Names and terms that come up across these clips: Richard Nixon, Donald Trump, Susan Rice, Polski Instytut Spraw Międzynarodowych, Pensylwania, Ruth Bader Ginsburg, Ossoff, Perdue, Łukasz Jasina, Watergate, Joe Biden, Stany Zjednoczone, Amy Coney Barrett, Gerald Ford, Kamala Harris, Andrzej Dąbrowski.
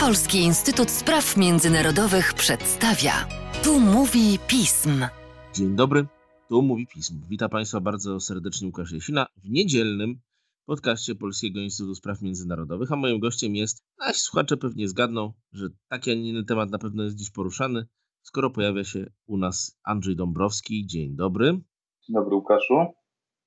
Polski Instytut Spraw Międzynarodowych przedstawia. Tu mówi pism. Dzień dobry, tu mówi pism. Witam Państwa bardzo serdecznie, Łukasz Jasina, w niedzielnym podcaście Polskiego Instytutu Spraw Międzynarodowych, a moim gościem jest, nasi słuchacze pewnie zgadną, że taki, a nie inny temat na pewno jest dziś poruszany, skoro pojawia się u nas Andrzej Dąbrowski. Dzień dobry. Dzień dobry, Łukaszu.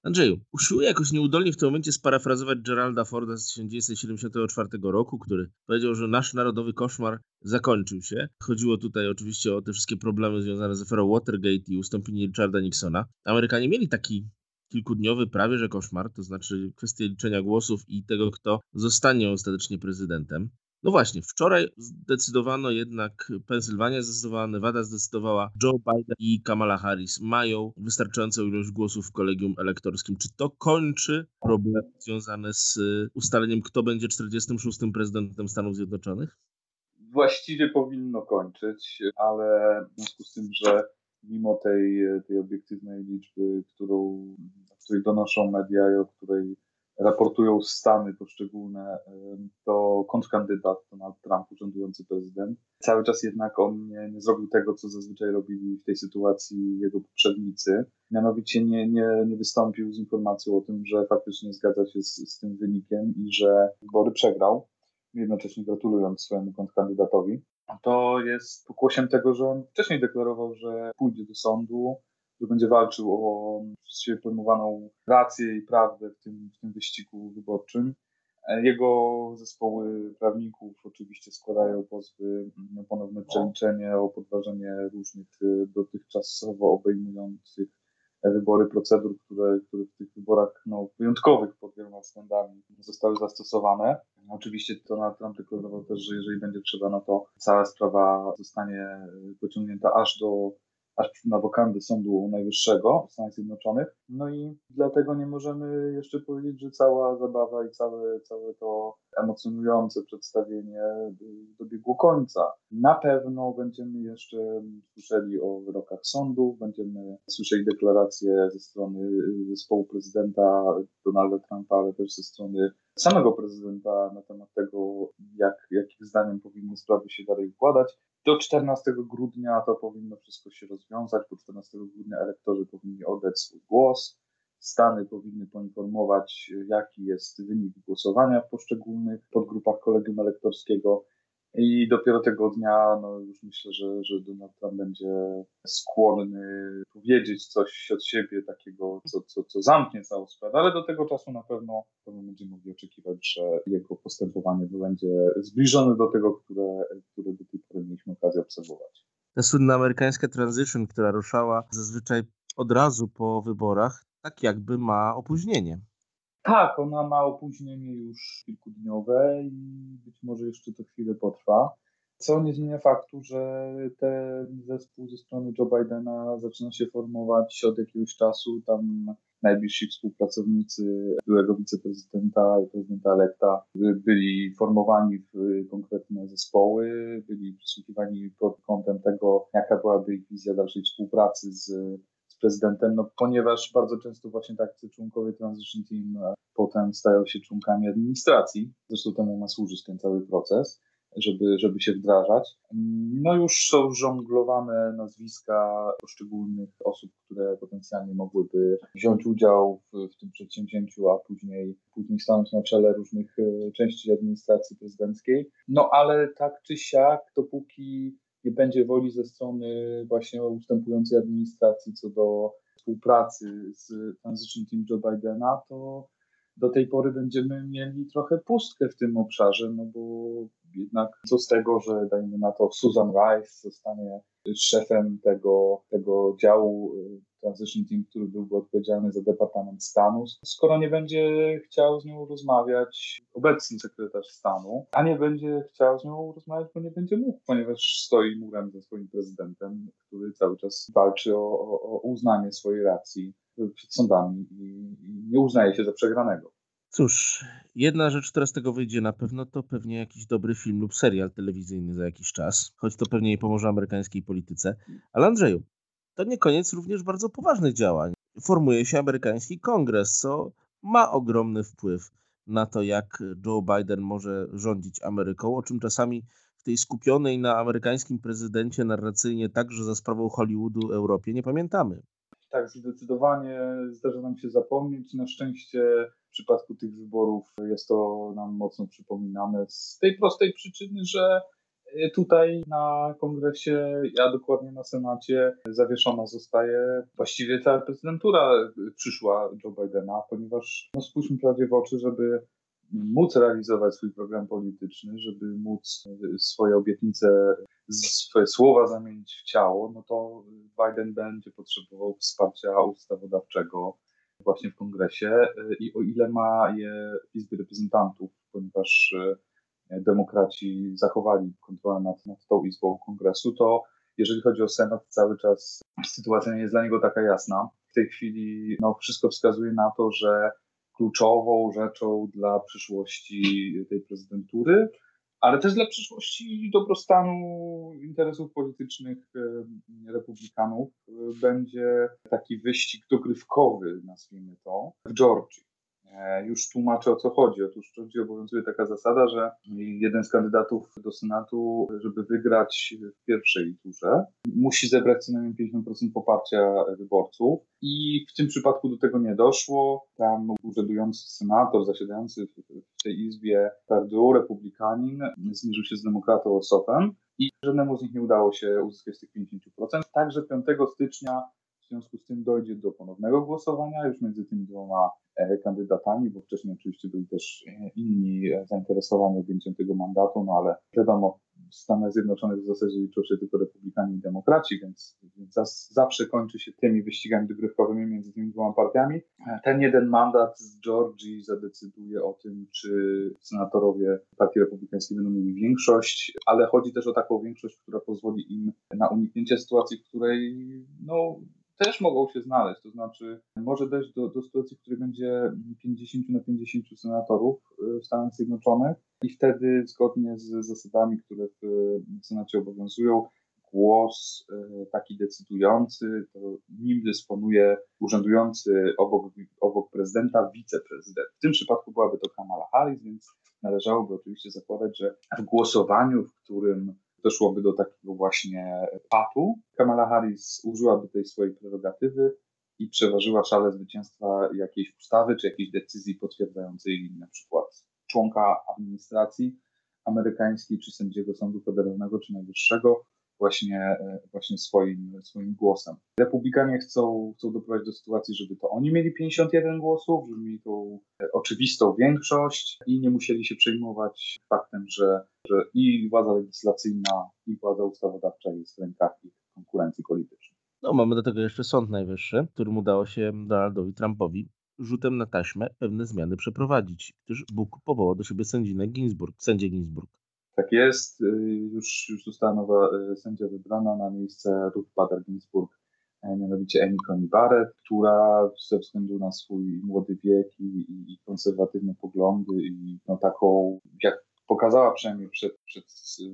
Andrzeju, usiłuję jakoś nieudolnie w tym momencie sparafrazować Geralda Forda z 1974 roku, który powiedział, że nasz narodowy koszmar zakończył się. Chodziło tutaj oczywiście o te wszystkie problemy związane z aferą Watergate i ustąpienie Richarda Nixona. Amerykanie mieli taki kilkudniowy prawie że koszmar, to znaczy kwestie liczenia głosów i tego, kto zostanie ostatecznie prezydentem. No właśnie, wczoraj zdecydowano jednak, Pensylwania zdecydowała, Nevada zdecydowała, Joe Biden i Kamala Harris mają wystarczającą ilość głosów w kolegium elektorskim. Czy to kończy problem związany z ustaleniem, kto będzie 46. prezydentem Stanów Zjednoczonych? Właściwie powinno kończyć, ale w związku z tym, że mimo tej obiektywnej liczby, o której donoszą media i o której raportują stany poszczególne, to kontrkandydat Donald Trump, urzędujący prezydent, cały czas jednak on nie zrobił tego, co zazwyczaj robili w tej sytuacji jego poprzednicy. Mianowicie nie wystąpił z informacją o tym, że faktycznie zgadza się z tym wynikiem i że wybory przegrał, jednocześnie gratulując swojemu kontrkandydatowi. To jest pokłosiem tego, że on wcześniej deklarował, że pójdzie do sądu, że będzie walczył o przez siebie pojmowaną rację i prawdę w tym wyścigu wyborczym. Jego zespoły prawników oczywiście składają pozwy na ponowne przeliczenie o podważenie różnych dotychczasowo obejmujących wybory procedur, które w tych wyborach wyjątkowych pod wieloma względami zostały zastosowane. Oczywiście Donald Trump deklarował też, że jeżeli będzie trzeba, no to cała sprawa zostanie pociągnięta aż na wokandę Sądu Najwyższego w Stanach Zjednoczonych. No i dlatego nie możemy jeszcze powiedzieć, że cała zabawa i całe to emocjonujące przedstawienie dobiegło końca. Na pewno będziemy jeszcze słyszeli o wyrokach sądów, będziemy słyszeli deklaracje ze strony zespołu prezydenta Donalda Trumpa, ale też ze strony samego prezydenta na temat tego, jakich zdaniem powinny sprawy się dalej układać. Do 14 grudnia to powinno wszystko się rozwiązać, bo 14 grudnia elektorzy powinni oddać swój głos, stany powinny poinformować, jaki jest wynik głosowania w poszczególnych podgrupach kolegium elektorskiego i dopiero tego dnia już myślę, że Donald Trump będzie skłonny powiedzieć coś od siebie takiego, co zamknie całą sprawę, ale do tego czasu na pewno będziemy mogli oczekiwać, że jego postępowanie będzie zbliżone do tego, które do tej pory mieliśmy okazję obserwować. Ta słynna amerykańska transition, która ruszała zazwyczaj od razu po wyborach, tak jakby ma opóźnienie. Tak, ona ma opóźnienie już kilkudniowe i być może jeszcze to chwilę potrwa, co nie zmienia faktu, że ten zespół ze strony Joe Bidena zaczyna się formować od jakiegoś czasu. Tam najbliżsi współpracownicy byłego wiceprezydenta i prezydenta elekta byli formowani w konkretne zespoły, byli przysłuchiwani pod kątem tego, jaka byłaby ich wizja dalszej współpracy z prezydentem, ponieważ bardzo często właśnie tacy członkowie Transition Team potem stają się członkami administracji. Zresztą temu ma służyć ten cały proces, żeby się wdrażać. Już są żonglowane nazwiska poszczególnych osób, które potencjalnie mogłyby wziąć udział w tym przedsięwzięciu, a później stanąć na czele różnych części administracji prezydenckiej. Ale tak czy siak, dopóki nie będzie woli ze strony właśnie ustępującej administracji co do współpracy z Transition Team Joe Bidena, to do tej pory będziemy mieli trochę pustkę w tym obszarze, bo jednak co z tego, że dajmy na to Susan Rice zostanie szefem tego działu Transition Team, który byłby odpowiedzialny za Departament Stanu, skoro nie będzie chciał z nią rozmawiać obecny sekretarz stanu, a nie będzie chciał z nią rozmawiać, bo nie będzie mógł, ponieważ stoi murem ze swoim prezydentem, który cały czas walczy o uznanie swojej racji przed sądami i nie uznaje się za przegranego. Cóż, jedna rzecz, która z tego wyjdzie na pewno, to pewnie jakiś dobry film lub serial telewizyjny za jakiś czas, choć to pewnie nie pomoże amerykańskiej polityce. Ale Andrzeju, to nie koniec również bardzo poważnych działań. Formuje się amerykański kongres, co ma ogromny wpływ na to, jak Joe Biden może rządzić Ameryką, o czym czasami w tej skupionej na amerykańskim prezydencie narracyjnie także za sprawą Hollywoodu Europie nie pamiętamy. Tak, zdecydowanie zdarza nam się zapomnieć. Na szczęście w przypadku tych wyborów jest to nam mocno przypominane z tej prostej przyczyny, że tutaj na kongresie, a dokładnie na senacie, zawieszona zostaje właściwie cała prezydentura przyszła Joe Bidena, ponieważ spójrzmy prawdzie w oczy, żeby móc realizować swój program polityczny, żeby móc swoje obietnice, swoje słowa zamienić w ciało, no to Biden będzie potrzebował wsparcia ustawodawczego właśnie w kongresie i o ile ma je w Izbie Reprezentantów, ponieważ demokraci zachowali kontrolę nad tą Izbą Kongresu, to jeżeli chodzi o Senat, cały czas sytuacja nie jest dla niego taka jasna. W tej chwili wszystko wskazuje na to, że kluczową rzeczą dla przyszłości tej prezydentury, ale też dla przyszłości dobrostanu interesów politycznych republikanów będzie taki wyścig dogrywkowy, nazwijmy to, w Georgii. Już tłumaczę, o co chodzi. Otóż w Georgii obowiązuje taka zasada, że jeden z kandydatów do Senatu, żeby wygrać w pierwszej turze, musi zebrać co najmniej 50% poparcia wyborców i w tym przypadku do tego nie doszło. Tam urzędujący senator, zasiadający w tej izbie Perdue, republikanin, zmierzył się z demokratą Ossoffem i żadnemu z nich nie udało się uzyskać tych 50%. Także 5 stycznia w związku z tym dojdzie do ponownego głosowania już między tymi dwoma kandydatami, bo wcześniej oczywiście byli też inni zainteresowani objęciem tego mandatu, no ale wiadomo, w Stanach Zjednoczonych w zasadzie liczą się tylko republikanie i demokraci, więc zawsze kończy się tymi wyścigami dogrywkowymi między tymi dwoma partiami. Ten jeden mandat z Georgii zadecyduje o tym, czy senatorowie partii republikańskiej będą mieli większość, ale chodzi też o taką większość, która pozwoli im na uniknięcie sytuacji, w której też mogą się znaleźć, to znaczy może dojść do sytuacji, w której będzie 50-50 senatorów w Stanach Zjednoczonych i wtedy zgodnie z zasadami, które w Senacie obowiązują, głos taki decydujący, to nim dysponuje urzędujący obok prezydenta wiceprezydent. W tym przypadku byłaby to Kamala Harris, więc należałoby oczywiście zakładać, że w głosowaniu, w którym doszłoby do takiego właśnie patu, Kamala Harris użyłaby tej swojej prerogatywy i przeważyła szale zwycięstwa jakiejś ustawy czy jakiejś decyzji potwierdzającej na przykład członka administracji amerykańskiej czy sędziego sądu federalnego czy najwyższego właśnie swoim głosem. Republikanie chcą doprowadzić do sytuacji, żeby to oni mieli 51 głosów, żeby mieli tą oczywistą większość i nie musieli się przejmować faktem, że i władza legislacyjna, i władza ustawodawcza jest w rękach ich konkurencji politycznej. Mamy do tego jeszcze Sąd Najwyższy, którym udało się Donaldowi Trumpowi rzutem na taśmę pewne zmiany przeprowadzić, gdyż Bóg powołał do siebie sędzię Ginsburg. Tak jest, już została nowa sędzia wybrana na miejsce Ruth Bader Ginsburg, mianowicie Amy Coney Barrett, która ze względu na swój młody wiek i konserwatywne poglądy i taką, jak pokazała przynajmniej przed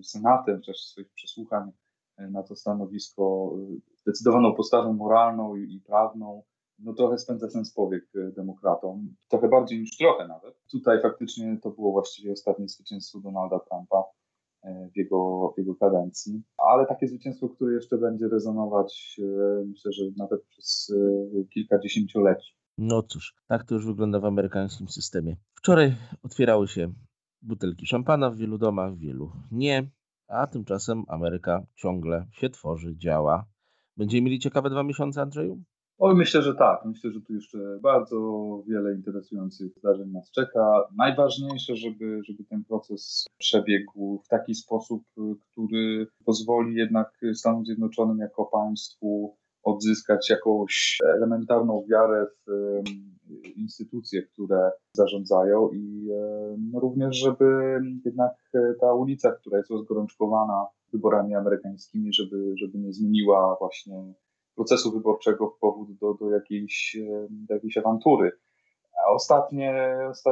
Senatem w czasie swoich przesłuchań na to stanowisko, zdecydowaną postawę moralną i prawną, trochę spędza sens powiek demokratom, trochę bardziej niż trochę nawet. Tutaj faktycznie to było właściwie ostatnie zwycięstwo Donalda Trumpa w jego kadencji, ale takie zwycięstwo, które jeszcze będzie rezonować, myślę, że nawet przez kilka dziesięcioleci. Cóż, tak to już wygląda w amerykańskim systemie. Wczoraj otwierały się butelki szampana w wielu domach, w wielu nie, a tymczasem Ameryka ciągle się tworzy, działa. Będziemy mieli ciekawe 2 miesiące, Andrzeju? Myślę, że tak. Myślę, że tu jeszcze bardzo wiele interesujących zdarzeń nas czeka. Najważniejsze, żeby ten proces przebiegł w taki sposób, który pozwoli jednak Stanom Zjednoczonym jako państwu odzyskać jakąś elementarną wiarę w instytucje, które zarządzają i również, żeby jednak ta ulica, która jest rozgorączkowana wyborami amerykańskimi, żeby nie zmieniła właśnie procesu wyborczego w powód do jakiejś awantury. Ostatnie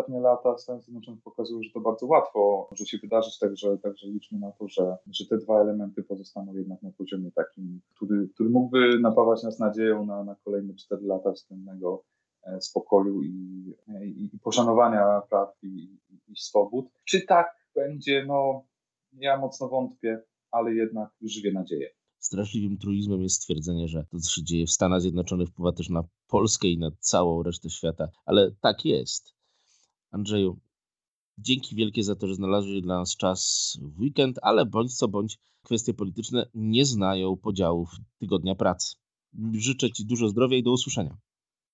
lata Stanów Zjednoczonych pokazują, że to bardzo łatwo może się wydarzyć, także liczmy na to, że te dwa elementy pozostaną jednak na poziomie takim, który mógłby napawać nas nadzieją na kolejne 4 lata wstępnego spokoju i poszanowania praw i swobód. Czy tak będzie? No, ja mocno wątpię, ale jednak żywię nadzieję. Straszliwym truizmem jest stwierdzenie, że to, co się dzieje w Stanach Zjednoczonych, wpływa też na Polskę i na całą resztę świata, ale tak jest. Andrzeju, dzięki wielkie za to, że znalazłeś dla nas czas w weekend, ale bądź co bądź kwestie polityczne nie znają podziałów tygodnia pracy. Życzę Ci dużo zdrowia i do usłyszenia.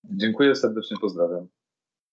Dziękuję serdecznie, pozdrawiam.